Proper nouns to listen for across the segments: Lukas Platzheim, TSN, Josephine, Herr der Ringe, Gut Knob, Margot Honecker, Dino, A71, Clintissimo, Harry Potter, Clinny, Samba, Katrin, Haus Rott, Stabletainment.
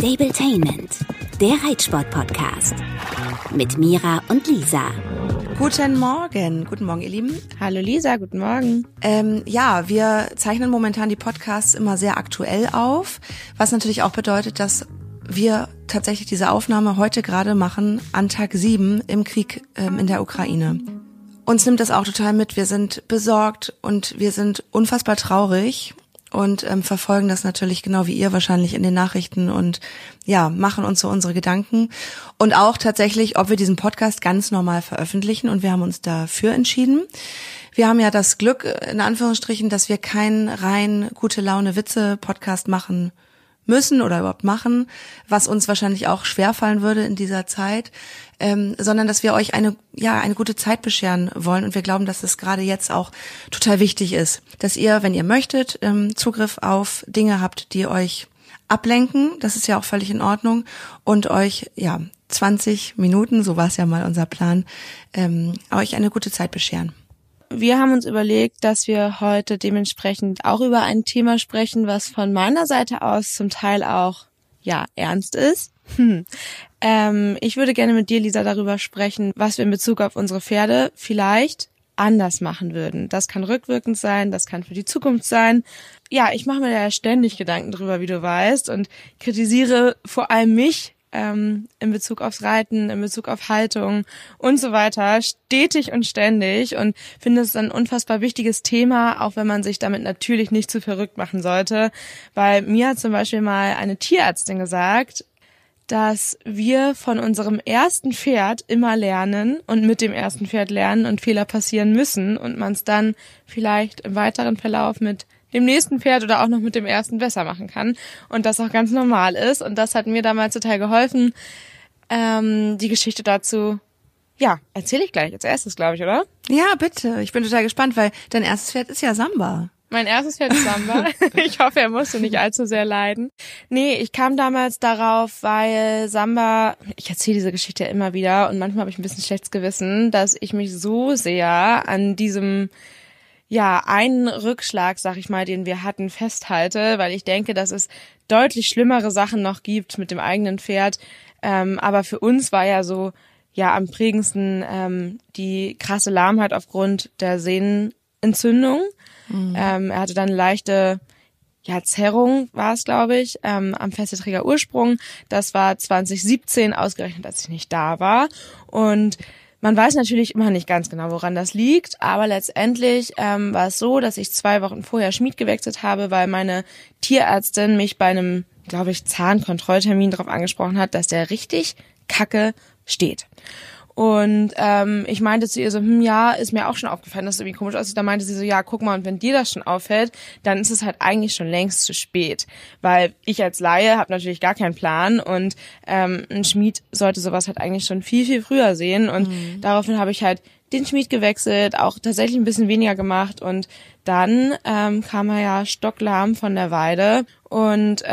Stabletainment, der Reitsport-Podcast mit Mira und Lisa. Guten Morgen, ihr Lieben. Hallo Lisa, guten Morgen. Wir zeichnen momentan die Podcasts immer sehr aktuell auf, was natürlich auch bedeutet, dass wir tatsächlich diese Aufnahme heute gerade machen, an Tag 7 im Krieg in der Ukraine. Uns nimmt das auch total mit. Wir sind besorgt und wir sind unfassbar traurig und verfolgen das natürlich genau wie ihr wahrscheinlich in den Nachrichten und ja, machen uns so unsere Gedanken. Und auch tatsächlich, ob wir diesen Podcast ganz normal veröffentlichen, und wir haben uns dafür entschieden. Wir haben ja das Glück, in Anführungsstrichen, dass wir keinen rein Gute-Laune-Witze-Podcast machen müssen oder überhaupt machen, was uns wahrscheinlich auch schwerfallen würde in dieser Zeit, sondern dass wir euch eine gute Zeit bescheren wollen, und wir glauben, dass es gerade jetzt auch total wichtig ist, dass ihr, wenn ihr möchtet, Zugriff auf Dinge habt, die euch ablenken, das ist ja auch völlig in Ordnung, und euch 20 Minuten, so war es ja mal unser Plan, euch eine gute Zeit bescheren. Wir haben uns überlegt, dass wir heute dementsprechend auch über ein Thema sprechen, was von meiner Seite aus zum Teil auch, ernst ist. Ich würde gerne mit dir, Lisa, darüber sprechen, was wir in Bezug auf unsere Pferde vielleicht anders machen würden. Das kann rückwirkend sein, das kann für die Zukunft sein. Ja, ich mache mir da ständig Gedanken drüber, wie du weißt, und kritisiere vor allem mich in Bezug aufs Reiten, in Bezug auf Haltung und so weiter, stetig und ständig, und finde es ein unfassbar wichtiges Thema, auch wenn man sich damit natürlich nicht zu verrückt machen sollte, weil mir hat zum Beispiel mal eine Tierärztin gesagt, dass wir von unserem ersten Pferd immer lernen und mit dem ersten Pferd lernen und Fehler passieren müssen und man es dann vielleicht im weiteren Verlauf mit dem nächsten Pferd oder auch noch mit dem ersten besser machen kann, und das auch ganz normal ist, und das hat mir damals total geholfen. Die Geschichte dazu, erzähle ich gleich als erstes, glaube ich, oder? Ja, bitte. Ich bin total gespannt, weil dein erstes Pferd ist ja Samba. Mein erstes Pferd ist Samba. Ich hoffe, er musste nicht allzu sehr leiden. Nee, ich kam damals darauf, weil Samba, ich erzähle diese Geschichte ja immer wieder und manchmal habe ich ein bisschen schlechtes Gewissen, dass ich mich so sehr an diesem einen Rückschlag, sag ich mal, den wir hatten, festhalte, weil ich denke, dass es deutlich schlimmere Sachen noch gibt mit dem eigenen Pferd. Aber für uns war am prägendsten die krasse Lahmheit aufgrund der Sehnenentzündung. Mhm. Er hatte dann eine leichte Zerrung, war es, glaube ich, am Fesselträger Ursprung. Das war 2017 ausgerechnet, als ich nicht da war, und man weiß natürlich immer nicht ganz genau, woran das liegt, aber letztendlich war es so, dass ich 2 Wochen vorher Schmied gewechselt habe, weil meine Tierärztin mich bei einem, glaube ich, Zahnkontrolltermin darauf angesprochen hat, dass der richtig kacke steht. Und ich meinte zu ihr so, ist mir auch schon aufgefallen, dass es irgendwie komisch aussieht. Da meinte sie so, guck mal, und wenn dir das schon auffällt, dann ist es halt eigentlich schon längst zu spät. Weil ich als Laie habe natürlich gar keinen Plan, und ein Schmied sollte sowas halt eigentlich schon viel, viel früher sehen. Und daraufhin habe ich halt den Schmied gewechselt, auch tatsächlich ein bisschen weniger gemacht, und dann kam er stocklahm von der Weide, und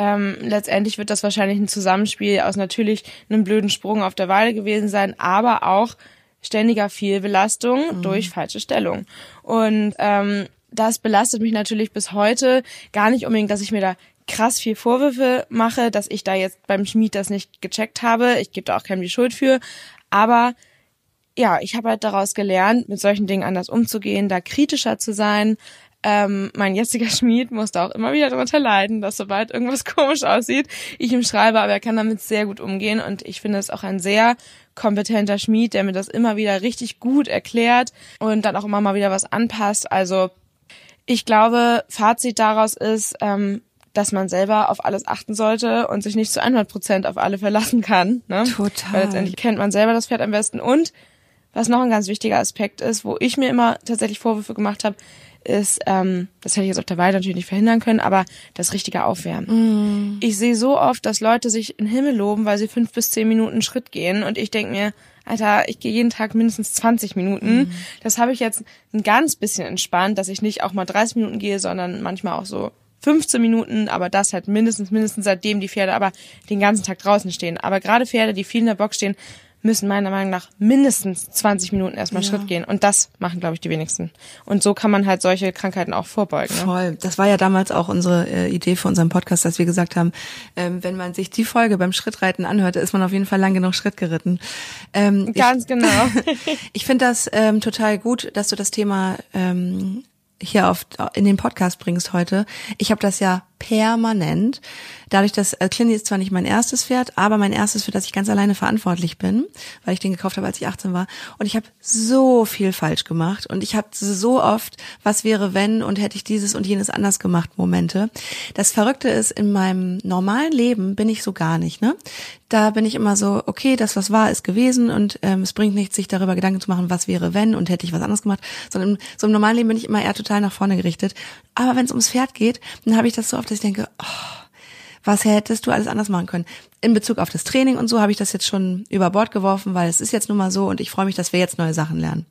letztendlich wird das wahrscheinlich ein Zusammenspiel aus natürlich einem blöden Sprung auf der Weide gewesen sein, aber auch ständiger Fehlbelastung durch falsche Stellung, und das belastet mich natürlich bis heute, gar nicht unbedingt, dass ich mir da krass viel Vorwürfe mache, dass ich da jetzt beim Schmied das nicht gecheckt habe, ich gebe da auch keinem die Schuld für, aber ich habe halt daraus gelernt, mit solchen Dingen anders umzugehen, da kritischer zu sein. Mein jetziger Schmied musste auch immer wieder darunter leiden, dass sobald irgendwas komisch aussieht, ich ihm schreibe, aber er kann damit sehr gut umgehen, und ich finde es auch ein sehr kompetenter Schmied, der mir das immer wieder richtig gut erklärt und dann auch immer mal wieder was anpasst. Also ich glaube, Fazit daraus ist, dass man selber auf alles achten sollte und sich nicht zu 100% auf alle verlassen kann. Ne? Total. Weil letztendlich kennt man selber das Pferd am besten. Und was noch ein ganz wichtiger Aspekt ist, wo ich mir immer tatsächlich Vorwürfe gemacht habe, ist, das hätte ich jetzt auf der Weide natürlich nicht verhindern können, aber das richtige Aufwärmen. Mm. Ich sehe so oft, dass Leute sich in den Himmel loben, weil sie 5 bis 10 Minuten Schritt gehen, und ich denke mir, Alter, ich gehe jeden Tag mindestens 20 Minuten. Mm. Das habe ich jetzt ein ganz bisschen entspannt, dass ich nicht auch mal 30 Minuten gehe, sondern manchmal auch so 15 Minuten, aber das halt mindestens seitdem die Pferde aber den ganzen Tag draußen stehen. Aber gerade Pferde, die viel in der Box stehen, müssen meiner Meinung nach mindestens 20 Minuten erstmal Schritt gehen. Und das machen, glaube ich, die wenigsten. Und so kann man halt solche Krankheiten auch vorbeugen. Ne? Voll. Das war ja damals auch unsere Idee für unseren Podcast, dass wir gesagt haben, wenn man sich die Folge beim Schrittreiten anhört, ist man auf jeden Fall lang genug Schritt geritten. Ganz genau. Ich finde das total gut, dass du das Thema hier in den Podcast bringst heute. Ich habe das ja permanent. Dadurch, dass Clinny ist zwar nicht mein erstes Pferd, aber mein erstes, für das ich ganz alleine verantwortlich bin, weil ich den gekauft habe, als ich 18 war. Und ich habe so viel falsch gemacht. Und ich habe so oft, was wäre wenn und hätte ich dieses und jenes anders gemacht, Momente. Das Verrückte ist, in meinem normalen Leben bin ich so gar nicht, ne? Da bin ich immer so, okay, das, was war, ist gewesen und es bringt nichts, sich darüber Gedanken zu machen, was wäre wenn und hätte ich was anders gemacht. Sondern so im normalen Leben bin ich immer eher total nach vorne gerichtet. Aber wenn es ums Pferd geht, dann habe ich das so oft, dass ich denke, oh, was hättest du alles anders machen können? In Bezug auf das Training und so habe ich das jetzt schon über Bord geworfen, weil es ist jetzt nun mal so und ich freue mich, dass wir jetzt neue Sachen lernen.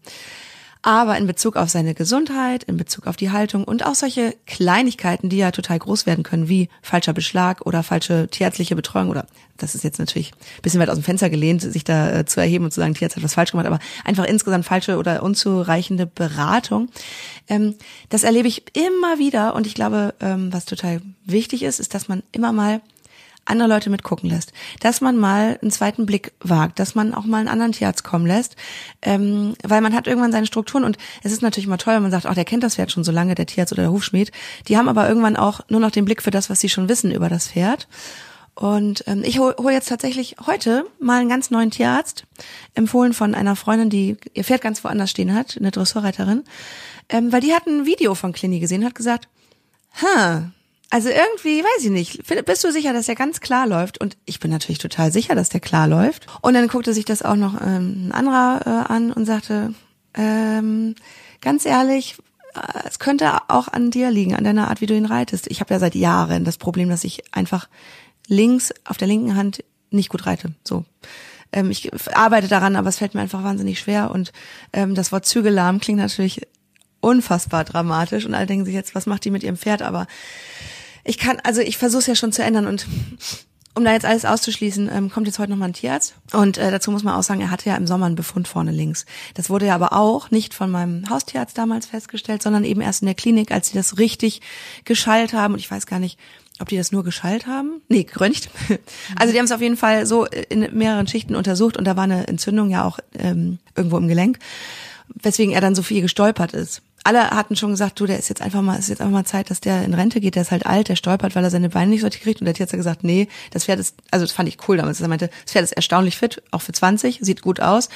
Aber in Bezug auf seine Gesundheit, in Bezug auf die Haltung und auch solche Kleinigkeiten, die ja total groß werden können, wie falscher Beschlag oder falsche tierärztliche Betreuung oder, das ist jetzt natürlich ein bisschen weit aus dem Fenster gelehnt, sich da zu erheben und zu sagen, Tierarzt hat was falsch gemacht, aber einfach insgesamt falsche oder unzureichende Beratung. Das erlebe ich immer wieder und ich glaube, was total wichtig ist, ist, dass man immer mal andere Leute mitgucken lässt, dass man mal einen zweiten Blick wagt, dass man auch mal einen anderen Tierarzt kommen lässt, weil man hat irgendwann seine Strukturen und es ist natürlich mal toll, wenn man sagt, ach, der kennt das Pferd schon so lange, der Tierarzt oder der Hufschmied, die haben aber irgendwann auch nur noch den Blick für das, was sie schon wissen über das Pferd. Und ich hole jetzt tatsächlich heute mal einen ganz neuen Tierarzt, empfohlen von einer Freundin, die ihr Pferd ganz woanders stehen hat, eine Dressurreiterin, weil die hat ein Video von Clinny gesehen, hat gesagt, also irgendwie, weiß ich nicht, bist du sicher, dass der ganz klar läuft? Und ich bin natürlich total sicher, dass der klar läuft. Und dann guckte sich das auch noch ein anderer an und sagte, ganz ehrlich, es könnte auch an dir liegen, an deiner Art, wie du ihn reitest. Ich habe ja seit Jahren das Problem, dass ich einfach links auf der linken Hand nicht gut reite. So. Ich arbeite daran, aber es fällt mir einfach wahnsinnig schwer. Und das Wort zügellahm klingt natürlich unfassbar dramatisch. Und alle denken sich jetzt, was macht die mit ihrem Pferd? Aber ich versuche es ja schon zu ändern und um da jetzt alles auszuschließen, kommt jetzt heute nochmal ein Tierarzt und dazu muss man auch sagen, er hatte ja im Sommer einen Befund vorne links. Das wurde ja aber auch nicht von meinem Haustierarzt damals festgestellt, sondern eben erst in der Klinik, als sie das richtig geschallt haben und ich weiß gar nicht, ob die das nur geschallt haben? Nee, geröntgt. Also die haben es auf jeden Fall so in mehreren Schichten untersucht und da war eine Entzündung ja auch irgendwo im Gelenk, weswegen er dann so viel gestolpert ist. Alle hatten schon gesagt, du, ist jetzt einfach mal Zeit, dass der in Rente geht, der ist halt alt, der stolpert, weil er seine Beine nicht so richtig kriegt. Und der Tierarzt hat gesagt, nee, das Pferd ist, also das fand ich cool damals, er meinte, das Pferd ist erstaunlich fit, auch für 20, sieht gut aus,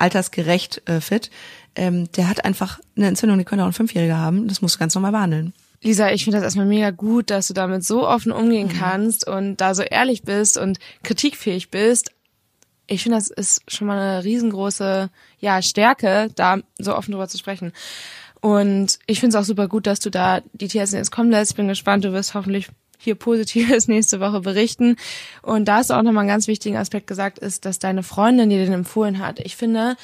altersgerecht fit. Der hat einfach eine Entzündung, die könnte auch ein 5-Jähriger haben, das musst du ganz normal behandeln. Lisa, ich finde das erstmal mega gut, dass du damit so offen umgehen kannst und da so ehrlich bist und kritikfähig bist. Ich finde, das ist schon mal eine riesengroße, Stärke, da so offen drüber zu sprechen. Und ich finde es auch super gut, dass du da die TSN jetzt kommen lässt. Ich bin gespannt, du wirst hoffentlich hier Positives nächste Woche berichten. Und da ist auch nochmal ein ganz wichtiger Aspekt gesagt, ist, dass deine Freundin dir den empfohlen hat. Ich finde,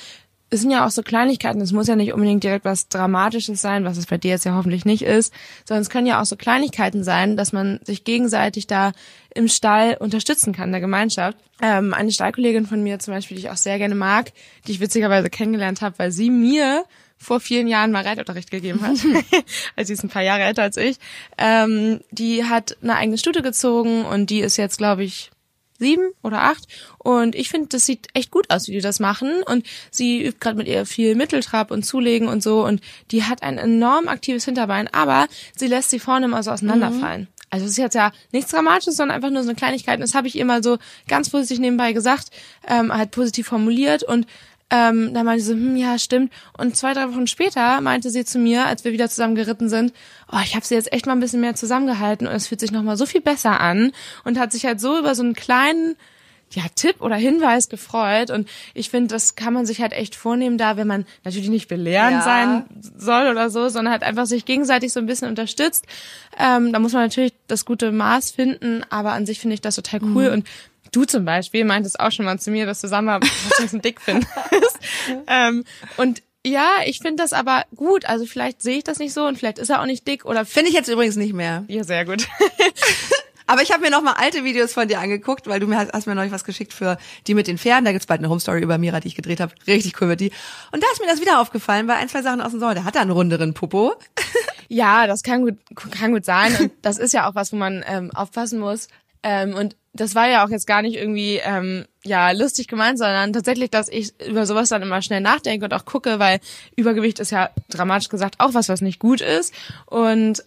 es sind ja auch so Kleinigkeiten, es muss ja nicht unbedingt direkt was Dramatisches sein, was es bei dir jetzt ja hoffentlich nicht ist, sondern es können ja auch so Kleinigkeiten sein, dass man sich gegenseitig da im Stall unterstützen kann, der Gemeinschaft. Eine Stallkollegin von mir zum Beispiel, die ich auch sehr gerne mag, die ich witzigerweise kennengelernt habe, weil sie mir vor vielen Jahren mal Reitunterricht gegeben hat, also sie ist ein paar Jahre älter als ich, die hat eine eigene Stute gezogen und die ist jetzt, glaube ich, 7 oder 8 und ich finde, das sieht echt gut aus, wie die das machen und sie übt gerade mit ihr viel Mitteltrab und Zulegen und so und die hat ein enorm aktives Hinterbein, aber sie lässt sie vorne immer so auseinanderfallen. Also es ist jetzt ja nichts Dramatisches, sondern einfach nur so eine Kleinigkeit. Das habe ich ihr mal so ganz positiv nebenbei gesagt, halt positiv formuliert und da meinte sie, ja, stimmt. Und 2-3 Wochen später meinte sie zu mir, als wir wieder zusammen geritten sind, ich habe sie jetzt echt mal ein bisschen mehr zusammengehalten und es fühlt sich nochmal so viel besser an und hat sich halt so über so einen kleinen Tipp oder Hinweis gefreut und ich finde, das kann man sich halt echt vornehmen da, wenn man natürlich nicht belehrend sein soll oder so, sondern halt einfach sich gegenseitig so ein bisschen unterstützt. Da muss man natürlich das gute Maß finden, aber an sich finde ich das total cool und du zum Beispiel meintest auch schon mal zu mir, dass du Samba ein bisschen dick findest. Und ja, ich finde das aber gut. Also vielleicht sehe ich das nicht so und vielleicht ist er auch nicht dick. Oder finde ich jetzt übrigens nicht mehr. Ja, sehr gut. Aber ich habe mir nochmal alte Videos von dir angeguckt, weil du mir hast mir neulich was geschickt für die mit den Pferden. Da gibt's bald eine Home-Story über Mira, die ich gedreht habe. Richtig cool mit die. Und da ist mir das wieder aufgefallen, bei ein, zwei Sachen aus dem Sommer. Der hat da einen runderen Popo. Ja, das kann gut sein. Und das ist ja auch was, wo man aufpassen muss. Und das war ja auch jetzt gar nicht irgendwie lustig gemeint, sondern tatsächlich, dass ich über sowas dann immer schnell nachdenke und auch gucke, weil Übergewicht ist ja dramatisch gesagt auch was nicht gut ist. Und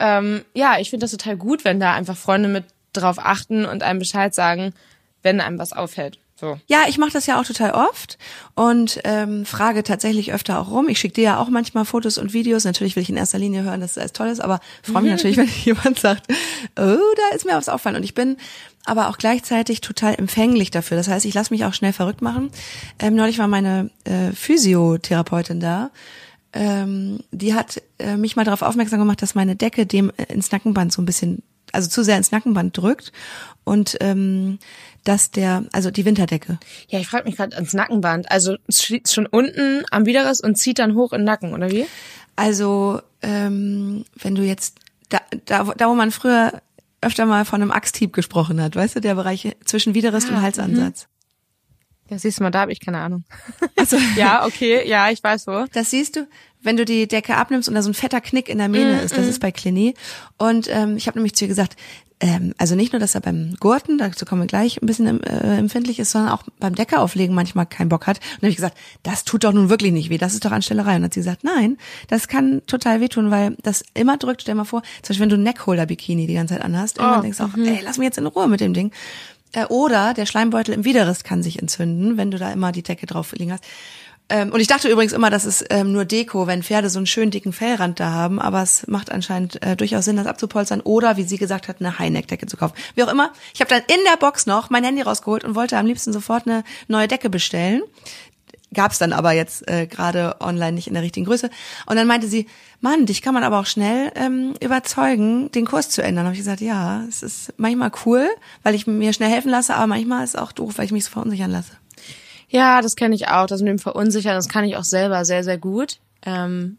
ich finde das total gut, wenn da einfach Freunde mit drauf achten und einem Bescheid sagen, wenn einem was auffällt. So. Ja, ich mache das ja auch total oft und frage tatsächlich öfter auch rum. Ich schicke dir ja auch manchmal Fotos und Videos. Natürlich will ich in erster Linie hören, dass das alles toll ist, aber freue mich natürlich, wenn jemand sagt, oh, da ist mir was auffallen. Und ich bin aber auch gleichzeitig total empfänglich dafür. Das heißt, ich lasse mich auch schnell verrückt machen. Neulich war meine Physiotherapeutin da. Die hat mich mal darauf aufmerksam gemacht, dass meine Decke dem ins Nackenband so ein bisschen, also zu sehr ins Nackenband drückt und dass die Winterdecke. Ja, ich frage mich gerade ans Nackenband. Also schließt schon unten am Widerriss und zieht dann hoch in den Nacken, oder wie? Also wenn du jetzt, da wo man früher öfter mal von einem Axthieb gesprochen hat, weißt du, der Bereich zwischen Widerriss und Halsansatz. Ja, siehst du mal, da habe ich keine Ahnung. Also, ja, okay, ja, ich weiß wo. Das siehst du, wenn du die Decke abnimmst und da so ein fetter Knick in der Mähne ist, das ist bei Clinny. Und ich habe nämlich zu ihr gesagt, also nicht nur, dass er beim Gurten, dazu kommen wir gleich, ein bisschen empfindlich ist, sondern auch beim Decke auflegen manchmal keinen Bock hat. Und dann habe ich gesagt, das tut doch nun wirklich nicht weh, das ist doch Anstellerei. Und dann hat sie gesagt, nein, das kann total wehtun, weil das immer drückt. Stell dir mal vor, zum Beispiel wenn du ein Neckholder-Bikini die ganze Zeit anhast, irgendwann denkst du auch, ey, lass mich jetzt in Ruhe mit dem Ding. Oder der Schleimbeutel im Widerriss kann sich entzünden, wenn du da immer die Decke drauf liegen hast. Und ich dachte übrigens immer, das ist nur Deko, wenn Pferde so einen schönen dicken Fellrand da haben. Aber es macht anscheinend durchaus Sinn, das abzupolstern. Oder, wie sie gesagt hat, eine High-Neck-Decke zu kaufen. Wie auch immer, ich habe dann in der Box noch mein Handy rausgeholt und wollte am liebsten sofort eine neue Decke bestellen. Gab's dann aber jetzt gerade online nicht in der richtigen Größe. Und dann meinte sie, Mann, dich kann man aber auch schnell überzeugen, den Kurs zu ändern. Da habe ich gesagt, ja, es ist manchmal cool, weil ich mir schnell helfen lasse, aber manchmal ist es auch doof, weil ich mich so verunsichern lasse. Ja, das kenne ich auch. Das mit dem Verunsichern, das kann ich auch selber sehr, sehr gut.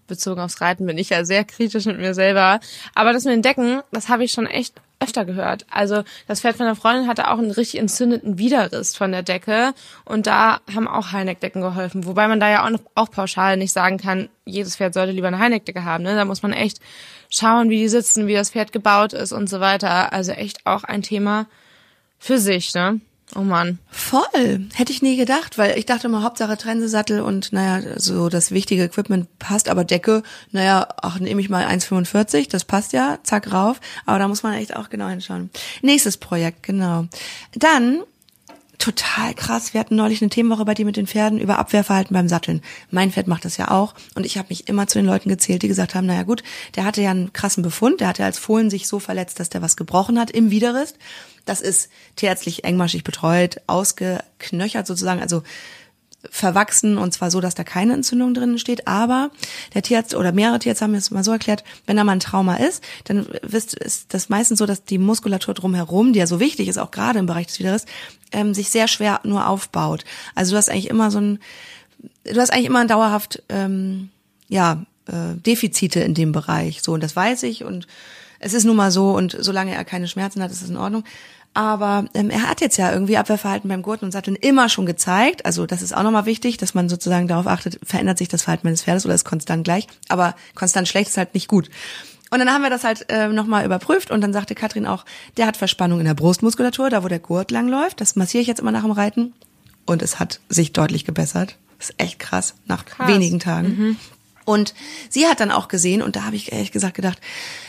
Bezogen aufs Reiten bin ich ja sehr kritisch mit mir selber. Aber das mit den Decken, das habe ich schon echt öfter gehört. Also das Pferd von einer Freundin hatte auch einen richtig entzündeten Widerriss von der Decke. Und da haben auch High-Neck-Decken geholfen. Wobei man da ja auch pauschal nicht sagen kann, jedes Pferd sollte lieber eine High-Neck-Decke haben. Ne? Da muss man echt schauen, wie die sitzen, wie das Pferd gebaut ist und so weiter. Also echt auch ein Thema für sich, ne? Oh Mann. Voll. Hätte ich nie gedacht, weil ich dachte immer, Hauptsache Trensesattel und so das wichtige Equipment passt, aber Decke, nehme ich mal 1,45, das passt ja, zack rauf, aber da muss man echt auch genau hinschauen. Nächstes Projekt, genau. Dann, total krass, wir hatten neulich eine Themenwoche bei dir mit den Pferden über Abwehrverhalten beim Satteln. Mein Pferd macht das ja auch und ich habe mich immer zu den Leuten gezählt, die gesagt haben, der hatte ja einen krassen Befund, der hatte als Fohlen sich so verletzt, dass der was gebrochen hat im Widerriss. Das ist tierärztlich engmaschig betreut, ausgeknöchert sozusagen, also verwachsen und zwar so, dass da keine Entzündung drin steht, aber der Tierarzt oder mehrere Tierärzte haben mir das mal so erklärt, wenn da mal ein Trauma ist, dann ist das meistens so, dass die Muskulatur drumherum, die ja so wichtig ist, auch gerade im Bereich des Widerrisses, sich sehr schwer nur aufbaut. Also du hast eigentlich immer dauerhaft Defizite in dem Bereich, so, und das weiß ich und es ist nun mal so, und solange er keine Schmerzen hat, ist es in Ordnung. Aber er hat jetzt ja irgendwie Abwehrverhalten beim Gurten und Satteln immer schon gezeigt. Also das ist auch nochmal wichtig, dass man sozusagen darauf achtet, verändert sich das Verhalten meines Pferdes oder ist konstant gleich. Aber konstant schlecht ist halt nicht gut. Und dann haben wir das halt nochmal überprüft und dann sagte Katrin auch, der hat Verspannung in der Brustmuskulatur, da wo der Gurt langläuft. Das massiere ich jetzt immer nach dem Reiten. Und es hat sich deutlich gebessert. Das ist echt krass, nach wenigen Tagen. Mhm. Und sie hat dann auch gesehen, und da habe ich ehrlich gesagt gedacht,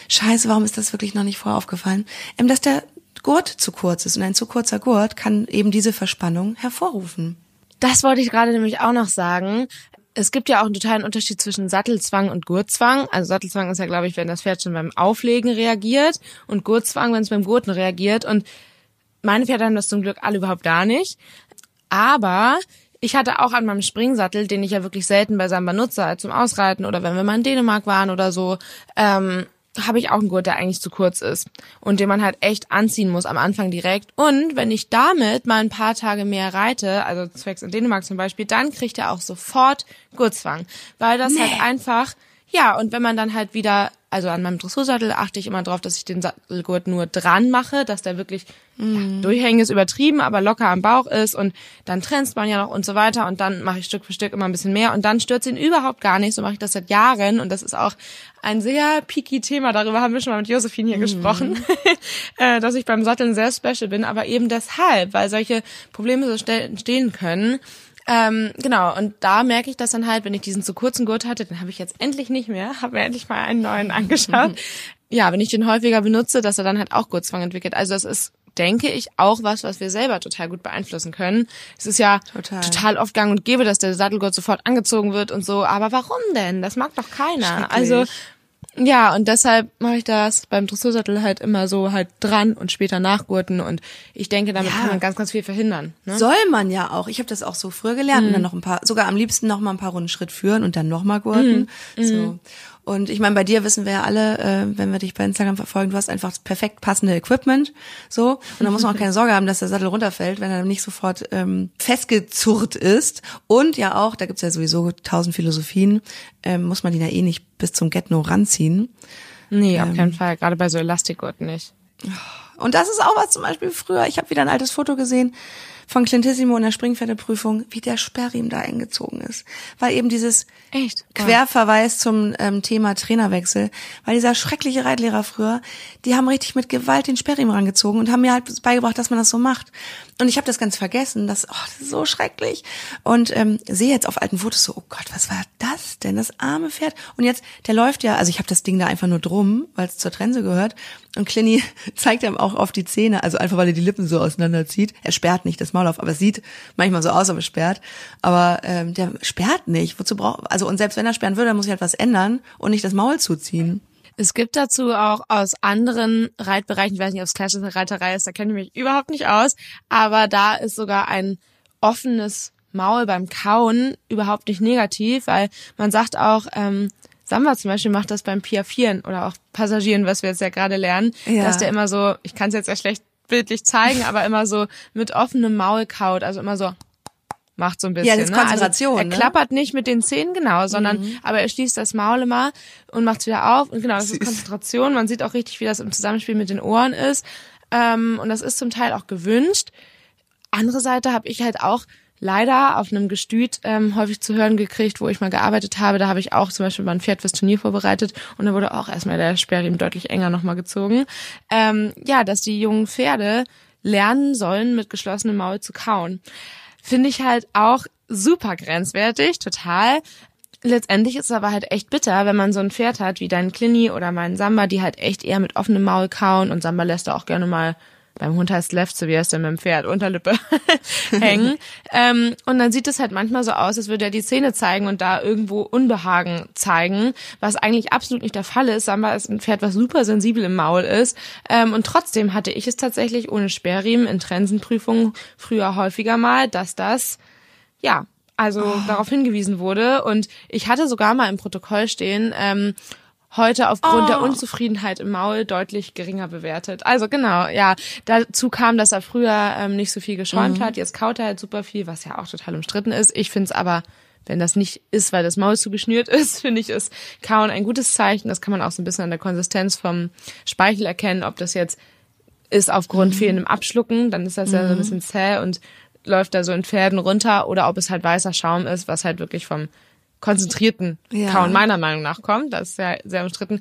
scheiße, warum ist das wirklich noch nicht vorher aufgefallen, dass der Gurt zu kurz ist. Und ein zu kurzer Gurt kann eben diese Verspannung hervorrufen. Das wollte ich gerade nämlich auch noch sagen. Es gibt ja auch einen totalen Unterschied zwischen Sattelzwang und Gurtzwang. Also Sattelzwang ist ja, glaube ich, wenn das Pferd schon beim Auflegen reagiert und Gurtzwang, wenn es beim Gurten reagiert. Und meine Pferde haben das zum Glück alle überhaupt gar nicht. Aber ich hatte auch an meinem Springsattel, den ich ja wirklich selten bei Samba nutze, halt zum Ausreiten oder wenn wir mal in Dänemark waren oder so, habe ich auch einen Gurt, der eigentlich zu kurz ist und den man halt echt anziehen muss am Anfang direkt. Und wenn ich damit mal ein paar Tage mehr reite, also zwecks in Dänemark zum Beispiel, dann kriegt er auch sofort Gurtzwang, weil das halt einfach, und wenn man dann halt wieder also an meinem Dressursattel achte ich immer drauf, dass ich den Sattelgurt nur dran mache, dass der wirklich durchhängen ist übertrieben, aber locker am Bauch ist und dann trennt man ja noch und so weiter und dann mache ich Stück für Stück immer ein bisschen mehr und dann stürzt ihn überhaupt gar nicht, so mache ich das seit Jahren und das ist auch ein sehr picky Thema, darüber haben wir schon mal mit Josephine hier gesprochen, dass ich beim Satteln sehr special bin, aber eben deshalb, weil solche Probleme so entstehen können. Genau, und da merke ich das dann halt, wenn ich diesen zu kurzen Gurt hatte, den habe ich jetzt endlich nicht mehr, habe mir endlich mal einen neuen angeschaut. Ja, wenn ich den häufiger benutze, dass er dann halt auch Gurtzwang entwickelt. Also das ist, denke ich, auch was wir selber total gut beeinflussen können. Es ist ja total oft gang und gäbe, dass der Sattelgurt sofort angezogen wird und so, aber warum denn? Das mag doch keiner. Also ja, und deshalb mache ich das beim Dressursattel halt immer so halt dran und später nachgurten und ich denke, damit kann man ganz, ganz viel verhindern. Ne? Soll man ja auch. Ich habe das auch so früher gelernt und dann noch ein paar, sogar am liebsten noch mal ein paar Runden Schritt führen und dann noch mal gurten. So. Und ich meine, bei dir wissen wir ja alle, wenn wir dich bei Instagram verfolgen, du hast einfach das perfekt passende Equipment, so. Und dann muss man auch keine Sorge haben, dass der Sattel runterfällt, wenn er nicht sofort festgezurrt ist. Und ja auch, da gibt's ja sowieso 1000 Philosophien, muss man die ja eh nicht bis zum Get-No ranziehen. Nee, auf keinen Fall, gerade bei so Elastikgurten nicht. Und das ist auch was zum Beispiel früher, ich habe wieder ein altes Foto gesehen von Clintissimo in der Springpferdeprüfung, wie der Sperr ihm da eingezogen ist. Weil eben dieses Querverweis zum Thema Trainerwechsel, weil dieser schreckliche Reitlehrer früher, die haben richtig mit Gewalt den Sperr ihm rangezogen und haben mir halt beigebracht, dass man das so macht. Und ich habe das ganz vergessen, das ist so schrecklich. Und sehe jetzt auf alten Fotos so, oh Gott, was war das denn, das arme Pferd? Und jetzt, der läuft ja, also ich habe das Ding da einfach nur drum, weil es zur Trense gehört. Und Clinny zeigt ihm auch auf die Zähne, also einfach, weil er die Lippen so auseinanderzieht. Er sperrt nicht das Maul auf, aber es sieht manchmal so aus, aber sperrt. Aber der sperrt nicht. Wozu braucht? Also und selbst wenn er sperren würde, dann muss ich halt was ändern und nicht das Maul zuziehen. Es gibt dazu auch aus anderen Reitbereichen, ich weiß nicht, ob es klassische Reiterei ist, da kenne ich mich überhaupt nicht aus, aber da ist sogar ein offenes Maul beim Kauen überhaupt nicht negativ, weil man sagt auch, Samba zum Beispiel macht das beim Piaffieren oder auch Passagieren, was wir jetzt ja gerade lernen, dass der immer so, ich kann es jetzt ja schlecht bildlich zeigen, aber immer so mit offenem Maul kaut, also immer so macht so ein bisschen. Ja, das ist Konzentration. Ne? Also er klappert nicht mit den Zähnen, sondern aber er schließt das Maul immer und macht es wieder auf. Und genau, das ist Konzentration. Man sieht auch richtig, wie das im Zusammenspiel mit den Ohren ist. Und das ist zum Teil auch gewünscht. Andere Seite habe ich halt auch leider auf einem Gestüt häufig zu hören gekriegt, wo ich mal gearbeitet habe. Da habe ich auch zum Beispiel mal ein Pferd fürs Turnier vorbereitet und da wurde auch erstmal der Sperrriemen deutlich enger nochmal gezogen. Ja, dass die jungen Pferde lernen sollen, mit geschlossenem Maul zu kauen. Finde ich halt auch super grenzwertig, total. Letztendlich ist es aber halt echt bitter, wenn man so ein Pferd hat wie dein Clinny oder meinen Samba, die halt echt eher mit offenem Maul kauen und Samba lässt da auch gerne mal beim Hund heißt Left, so wie heißt der mit dem Pferd, Unterlippe hängen. Und dann sieht es halt manchmal so aus, als würde er die Zähne zeigen und da irgendwo Unbehagen zeigen, was eigentlich absolut nicht der Fall ist. Samba ist ein Pferd, was super sensibel im Maul ist. Und trotzdem hatte ich es tatsächlich ohne Sperrriemen in Trensenprüfungen früher häufiger mal, dass das, darauf hingewiesen wurde. Und ich hatte sogar mal im Protokoll stehen, heute aufgrund der Unzufriedenheit im Maul deutlich geringer bewertet. Also genau, ja, dazu kam, dass er früher nicht so viel geschäumt hat, jetzt kaut er halt super viel, was ja auch total umstritten ist. Ich finde es aber, wenn das nicht ist, weil das Maul zugeschnürt ist, finde ich, ist Kauen ein gutes Zeichen. Das kann man auch so ein bisschen an der Konsistenz vom Speichel erkennen, ob das jetzt ist aufgrund fehlendem Abschlucken, dann ist das ja so ein bisschen zäh und läuft da so in Pferden runter oder ob es halt weißer Schaum ist, was halt wirklich vom konzentrierten Kauen meiner Meinung nach kommt. Das ist ja sehr umstritten.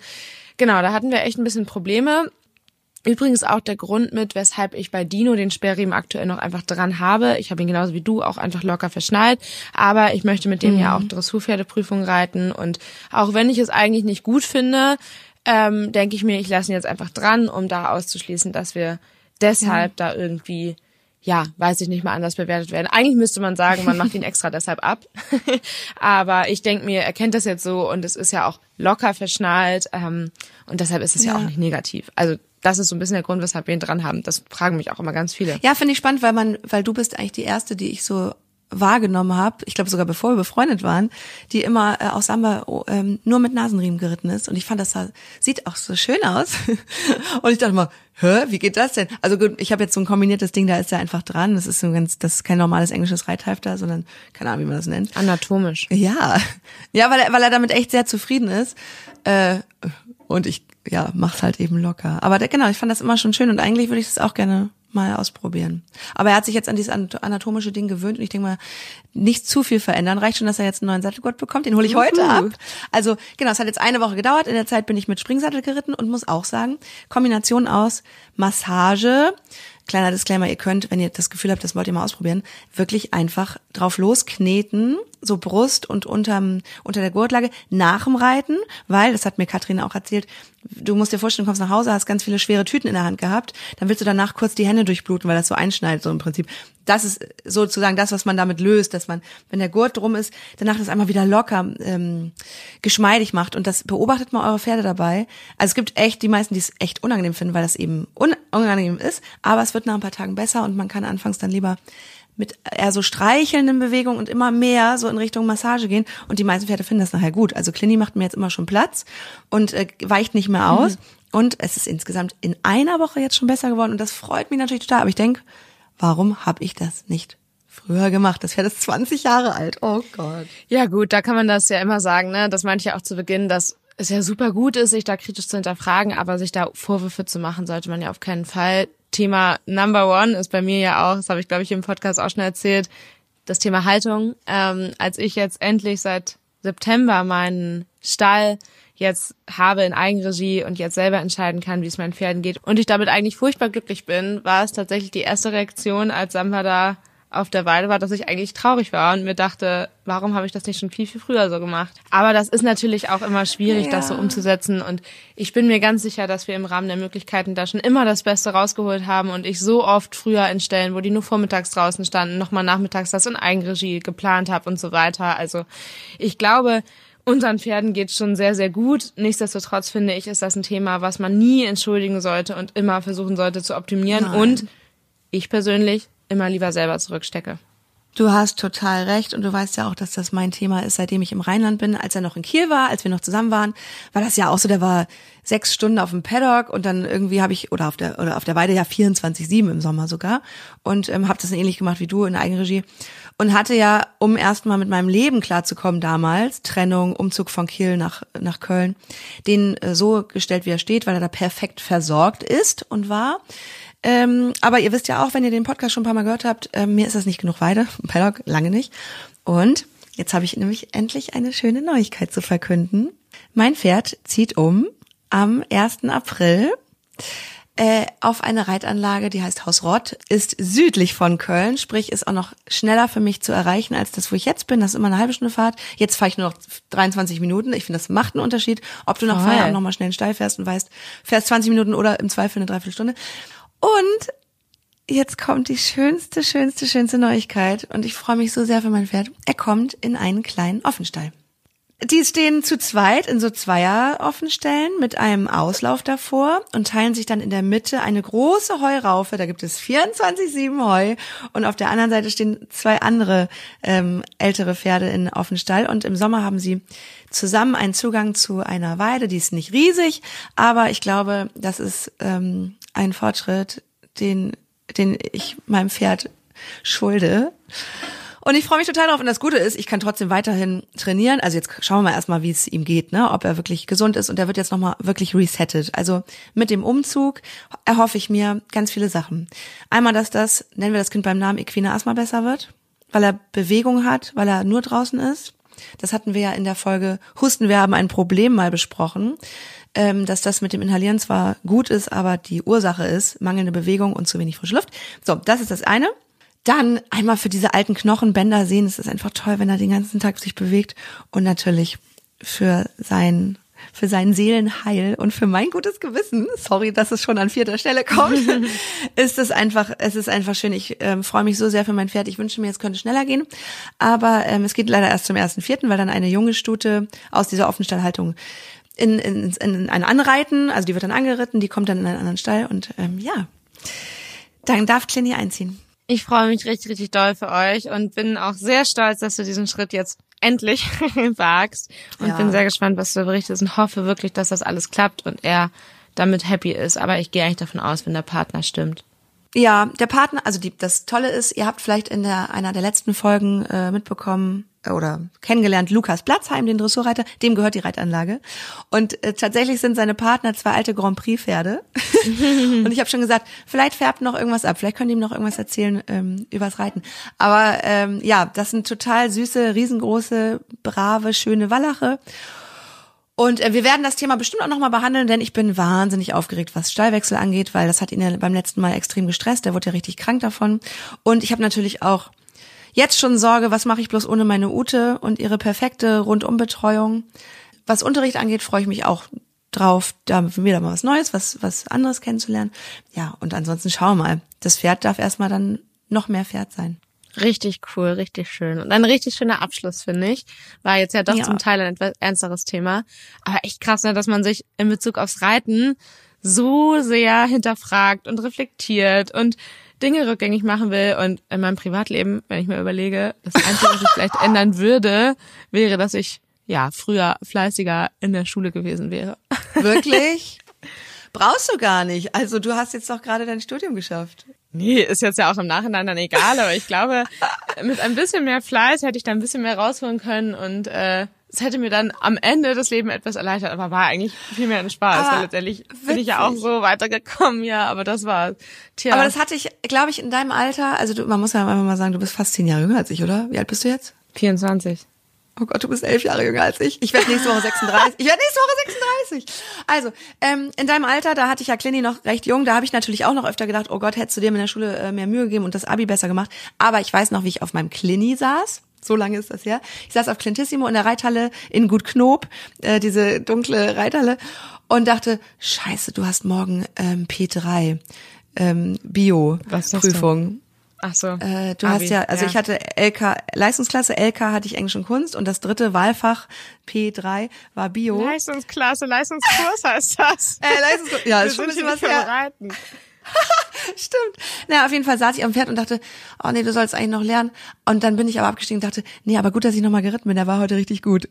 Genau, da hatten wir echt ein bisschen Probleme. Übrigens auch der Grund mit, weshalb ich bei Dino den Sperrriemen aktuell noch einfach dran habe. Ich habe ihn genauso wie du auch einfach locker verschnallt. Aber ich möchte mit dem ja auch Dressurpferdeprüfungen reiten. Und auch wenn ich es eigentlich nicht gut finde, denke ich mir, ich lasse ihn jetzt einfach dran, um da auszuschließen, dass wir deshalb da irgendwie weiß ich nicht mal, anders bewertet werden. Eigentlich müsste man sagen, man macht ihn extra deshalb ab. Aber ich denke mir, er kennt das jetzt so und es ist ja auch locker verschnallt. Und deshalb ist es ja auch nicht negativ. Also das ist so ein bisschen der Grund, weshalb wir ihn dran haben. Das fragen mich auch immer ganz viele. Ja, finde ich spannend, weil du bist eigentlich die Erste, die ich so wahrgenommen habe, ich glaube sogar bevor wir befreundet waren, die immer auch Samba nur mit Nasenriemen geritten ist. Und ich fand, das sieht auch so schön aus. Und ich dachte mal, wie geht das denn? Also gut, ich habe jetzt so ein kombiniertes Ding, da ist er einfach dran. Das ist so das ist kein normales englisches Reithalfter, sondern keine Ahnung, wie man das nennt. Anatomisch. Ja, weil er damit echt sehr zufrieden ist. Und ich, ja, mach's halt eben locker. Aber genau, ich fand das immer schon schön und eigentlich würde ich das auch gerne mal ausprobieren. Aber er hat sich jetzt an dieses anatomische Ding gewöhnt und ich denke mal, nicht zu viel verändern. Reicht schon, dass er jetzt einen neuen Sattelgurt bekommt. Den hole ich heute ab. Also genau, es hat jetzt eine Woche gedauert. In der Zeit bin ich mit Springsattel geritten und muss auch sagen, Kombination aus Massage, kleiner Disclaimer, ihr könnt, wenn ihr das Gefühl habt, das wollt ihr mal ausprobieren, wirklich einfach drauf loskneten, so Brust und unter der Gurtlage nach dem Reiten, weil, das hat mir Katrin auch erzählt, du musst dir vorstellen, du kommst nach Hause, hast ganz viele schwere Tüten in der Hand gehabt, dann willst du danach kurz die Hände durchbluten, weil das so einschneidet, so im Prinzip. Das ist sozusagen das, was man damit löst, dass man, wenn der Gurt drum ist, danach das einmal wieder locker geschmeidig macht. Und das beobachtet mal eure Pferde dabei. Also es gibt echt die meisten, die es echt unangenehm finden, weil das eben unangenehm ist, aber es wird nach ein paar Tagen besser und man kann anfangs dann lieber mit eher so streichelnden Bewegungen und immer mehr so in Richtung Massage gehen. Und die meisten Pferde finden das nachher gut. Also Clinny macht mir jetzt immer schon Platz und weicht nicht mehr aus. Mhm. Und es ist insgesamt in einer Woche jetzt schon besser geworden. Und das freut mich natürlich total. Aber ich denke, warum habe ich das nicht früher gemacht? Das Pferd ist 20 Jahre alt. Oh Gott. Ja gut, da kann man das ja immer sagen, ne? Das meinte ich ja auch zu Beginn, dass es ja super gut ist, sich da kritisch zu hinterfragen. Aber sich da Vorwürfe zu machen, sollte man ja auf keinen Fall. Thema Number One ist bei mir ja auch, das habe ich, glaube ich, im Podcast auch schon erzählt, das Thema Haltung. Als ich jetzt endlich seit September meinen Stall jetzt habe in Eigenregie und jetzt selber entscheiden kann, wie es meinen Pferden geht und ich damit eigentlich furchtbar glücklich bin, war es tatsächlich die erste Reaktion, als Samba da auf der Weide war, dass ich eigentlich traurig war und mir dachte, warum habe ich das nicht schon viel, viel früher so gemacht? Aber das ist natürlich auch immer schwierig, das so umzusetzen und ich bin mir ganz sicher, dass wir im Rahmen der Möglichkeiten da schon immer das Beste rausgeholt haben und ich so oft früher in Stellen, wo die nur vormittags draußen standen, nochmal nachmittags das in Eigenregie geplant habe und so weiter. Also ich glaube, unseren Pferden geht's schon sehr, sehr gut. Nichtsdestotrotz finde ich, ist das ein Thema, was man nie entschuldigen sollte und immer versuchen sollte zu optimieren. Nein. Und ich persönlich immer lieber selber zurückstecke. Du hast total recht und du weißt ja auch, dass das mein Thema ist, seitdem ich im Rheinland bin. Als er noch in Kiel war, als wir noch zusammen waren, war das ja auch so, der war 6 Stunden auf dem Paddock und dann irgendwie habe ich, oder auf der Weide ja 24/7 im Sommer sogar und habe das dann ähnlich gemacht wie du in Eigenregie und hatte ja, um erstmal mit meinem Leben klarzukommen damals, Trennung, Umzug von Kiel nach Köln, den so gestellt, wie er steht, weil er da perfekt versorgt ist und war. Aber ihr wisst ja auch, wenn ihr den Podcast schon ein paar Mal gehört habt, mir ist das nicht genug Weide, Paddock, lange nicht. Und jetzt habe ich nämlich endlich eine schöne Neuigkeit zu verkünden. Mein Pferd zieht um am 1. April auf eine Reitanlage, die heißt Haus Rott, ist südlich von Köln, sprich ist auch noch schneller für mich zu erreichen als das, wo ich jetzt bin. Das ist immer eine halbe Stunde Fahrt. Jetzt fahre ich nur noch 23 Minuten. Ich finde, das macht einen Unterschied, ob du nach Feierabend nochmal schnell in den Stall fährst und weißt, fährst 20 Minuten oder im Zweifel eine Dreiviertelstunde. Und jetzt kommt die schönste Neuigkeit und ich freue mich so sehr für mein Pferd. Er kommt in einen kleinen Offenstall. Die stehen zu zweit in so Zweier-Offenstellen mit einem Auslauf davor und teilen sich dann in der Mitte eine große Heuraufe. Da gibt es 24/7 Heu und auf der anderen Seite stehen zwei andere ältere Pferde in Offenstall. Und im Sommer haben sie zusammen einen Zugang zu einer Weide, die ist nicht riesig, aber ich glaube, das ist ein Fortschritt, den ich meinem Pferd schulde. Und ich freue mich total drauf. Und das Gute ist, ich kann trotzdem weiterhin trainieren. Also jetzt schauen wir mal erstmal, wie es ihm geht, ne, ob er wirklich gesund ist. Und er wird jetzt nochmal wirklich resettet. Also mit dem Umzug erhoffe ich mir ganz viele Sachen. Einmal, dass das, nennen wir das Kind beim Namen, equine Asthma besser wird, weil er Bewegung hat, weil er nur draußen ist. Das hatten wir ja in der Folge Husten, wir haben ein Problem mal besprochen, dass das mit dem Inhalieren zwar gut ist, aber die Ursache ist mangelnde Bewegung und zu wenig frische Luft. So, das ist das eine. Dann einmal für diese alten Knochenbänder sehen, es ist einfach toll, wenn er den ganzen Tag sich bewegt und natürlich für sein Seelenheil und für mein gutes Gewissen, sorry, dass es schon an 4. Stelle kommt, es ist einfach schön. Ich freue mich so sehr für mein Pferd. Ich wünsche mir, es könnte schneller gehen, aber es geht leider erst zum 1.4., weil dann eine junge Stute aus dieser Offenstallhaltung in einen anreiten, also die wird dann angeritten, die kommt dann in einen anderen Stall und ja, dann darf Clinny einziehen. Ich freue mich richtig doll für euch und bin auch sehr stolz, dass du diesen Schritt jetzt endlich wagst und ja. Bin sehr gespannt, was du berichtest und hoffe wirklich, dass das alles klappt und er damit happy ist. Aber ich gehe eigentlich davon aus, wenn der Partner stimmt. Ja, der Partner, also das Tolle ist, ihr habt vielleicht in einer der letzten Folgen mitbekommen, oder kennengelernt Lukas Platzheim, den Dressurreiter, dem gehört die Reitanlage. Und tatsächlich sind seine Partner zwei alte Grand Prix-Pferde. Und ich habe schon gesagt, vielleicht färbt noch irgendwas ab, vielleicht können die ihm noch irgendwas erzählen übers Reiten. Aber ja, das sind total süße, riesengroße, brave, schöne Wallache. Und wir werden das Thema bestimmt auch nochmal behandeln, denn ich bin wahnsinnig aufgeregt, was Stallwechsel angeht, weil das hat ihn ja beim letzten Mal extrem gestresst, der wurde ja richtig krank davon. Und ich habe natürlich auch jetzt schon Sorge, was mache ich bloß ohne meine Ute und ihre perfekte Rundumbetreuung. Was Unterricht angeht, freue ich mich auch drauf, da wieder mal was Neues, was anderes kennenzulernen. Ja, und ansonsten schauen wir mal. Das Pferd darf erstmal dann noch mehr Pferd sein. Richtig cool, richtig schön. Und ein richtig schöner Abschluss, finde ich. War jetzt ja doch zum Teil ein etwas ernsteres Thema. Aber echt krass, ne, dass man sich in Bezug aufs Reiten so sehr hinterfragt und reflektiert und Dinge rückgängig machen will. Und in meinem Privatleben, wenn ich mir überlege, das Einzige, was ich vielleicht ändern würde, wäre, dass ich ja früher fleißiger in der Schule gewesen wäre. Wirklich? Brauchst du gar nicht. Also du hast jetzt doch gerade dein Studium geschafft. Nee, ist jetzt ja auch im Nachhinein dann egal. Aber ich glaube, mit ein bisschen mehr Fleiß hätte ich da ein bisschen mehr rausholen können. Und es hätte mir dann am Ende das Leben etwas erleichtert. Aber war eigentlich viel mehr ein Spaß. Weil letztendlich witzig. Bin ich ja auch so weitergekommen. Ja, aber das war... Tja. Aber das hatte ich, glaube ich, in deinem Alter... Also man muss ja einfach mal sagen, du bist fast 10 Jahre jünger als ich, oder? Wie alt bist du jetzt? 24. Oh Gott, du bist 11 Jahre jünger als ich. Ich werde nächste Woche 36. Also, in deinem Alter, da hatte ich ja Clinny noch recht jung, da habe ich natürlich auch noch öfter gedacht, oh Gott, hättest du dir in der Schule mehr Mühe gegeben und das Abi besser gemacht. Aber ich weiß noch, wie ich auf meinem Clinny saß. So lange ist das her. Ich saß auf Clintissimo in der Reithalle in Gut Knob, diese dunkle Reithalle, und dachte, scheiße, du hast morgen P3 Bio-Prüfung. Ach so. Du Abi, hast ja, also ja. Ich hatte LK, Leistungsklasse, LK hatte ich Englisch und Kunst und das dritte Wahlfach P3 war Bio. Leistungsklasse, Leistungskurs heißt das. Leistungskurs, ja, ist schon ein bisschen was her. Stimmt. Naja, auf jeden Fall saß ich am Pferd und dachte, oh nee, du sollst eigentlich noch lernen. Und dann bin ich aber abgestiegen und dachte, nee, aber gut, dass ich nochmal geritten bin, der war heute richtig gut.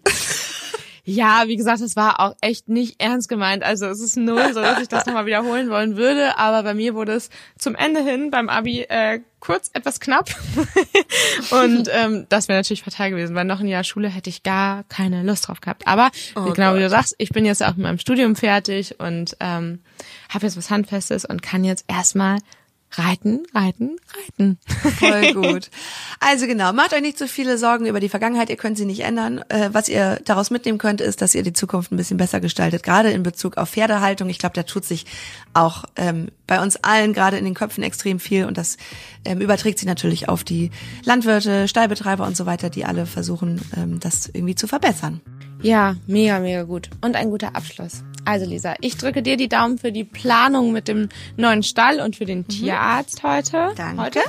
Ja, wie gesagt, das war auch echt nicht ernst gemeint. Also es ist null, so dass ich das nochmal wiederholen wollen würde. Aber bei mir wurde es zum Ende hin beim Abi kurz etwas knapp. Und das wäre natürlich fatal gewesen, weil noch ein Jahr Schule hätte ich gar keine Lust drauf gehabt. Aber genau wie du sagst, ich bin jetzt auch mit meinem Studium fertig und habe jetzt was Handfestes und kann jetzt erstmal reiten. Voll gut. Also genau, macht euch nicht so viele Sorgen über die Vergangenheit, ihr könnt sie nicht ändern. Was ihr daraus mitnehmen könnt, ist, dass ihr die Zukunft ein bisschen besser gestaltet, gerade in Bezug auf Pferdehaltung. Ich glaube, da tut sich auch bei uns allen gerade in den Köpfen extrem viel und das überträgt sich natürlich auf die Landwirte, Stallbetreiber und so weiter, die alle versuchen, das irgendwie zu verbessern. Ja, mega, mega gut. Und ein guter Abschluss. Also Lisa, ich drücke dir die Daumen für die Planung mit dem neuen Stall und für den Tierarzt heute. Danke. Heute?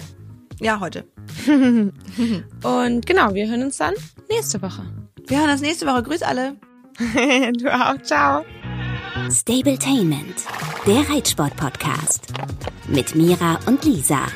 Ja, heute. Und genau, wir hören uns dann nächste Woche. Wir hören uns nächste Woche. Grüß alle. Du auch. Ciao. Stabletainment, der Reitsport-Podcast mit Mira und Lisa.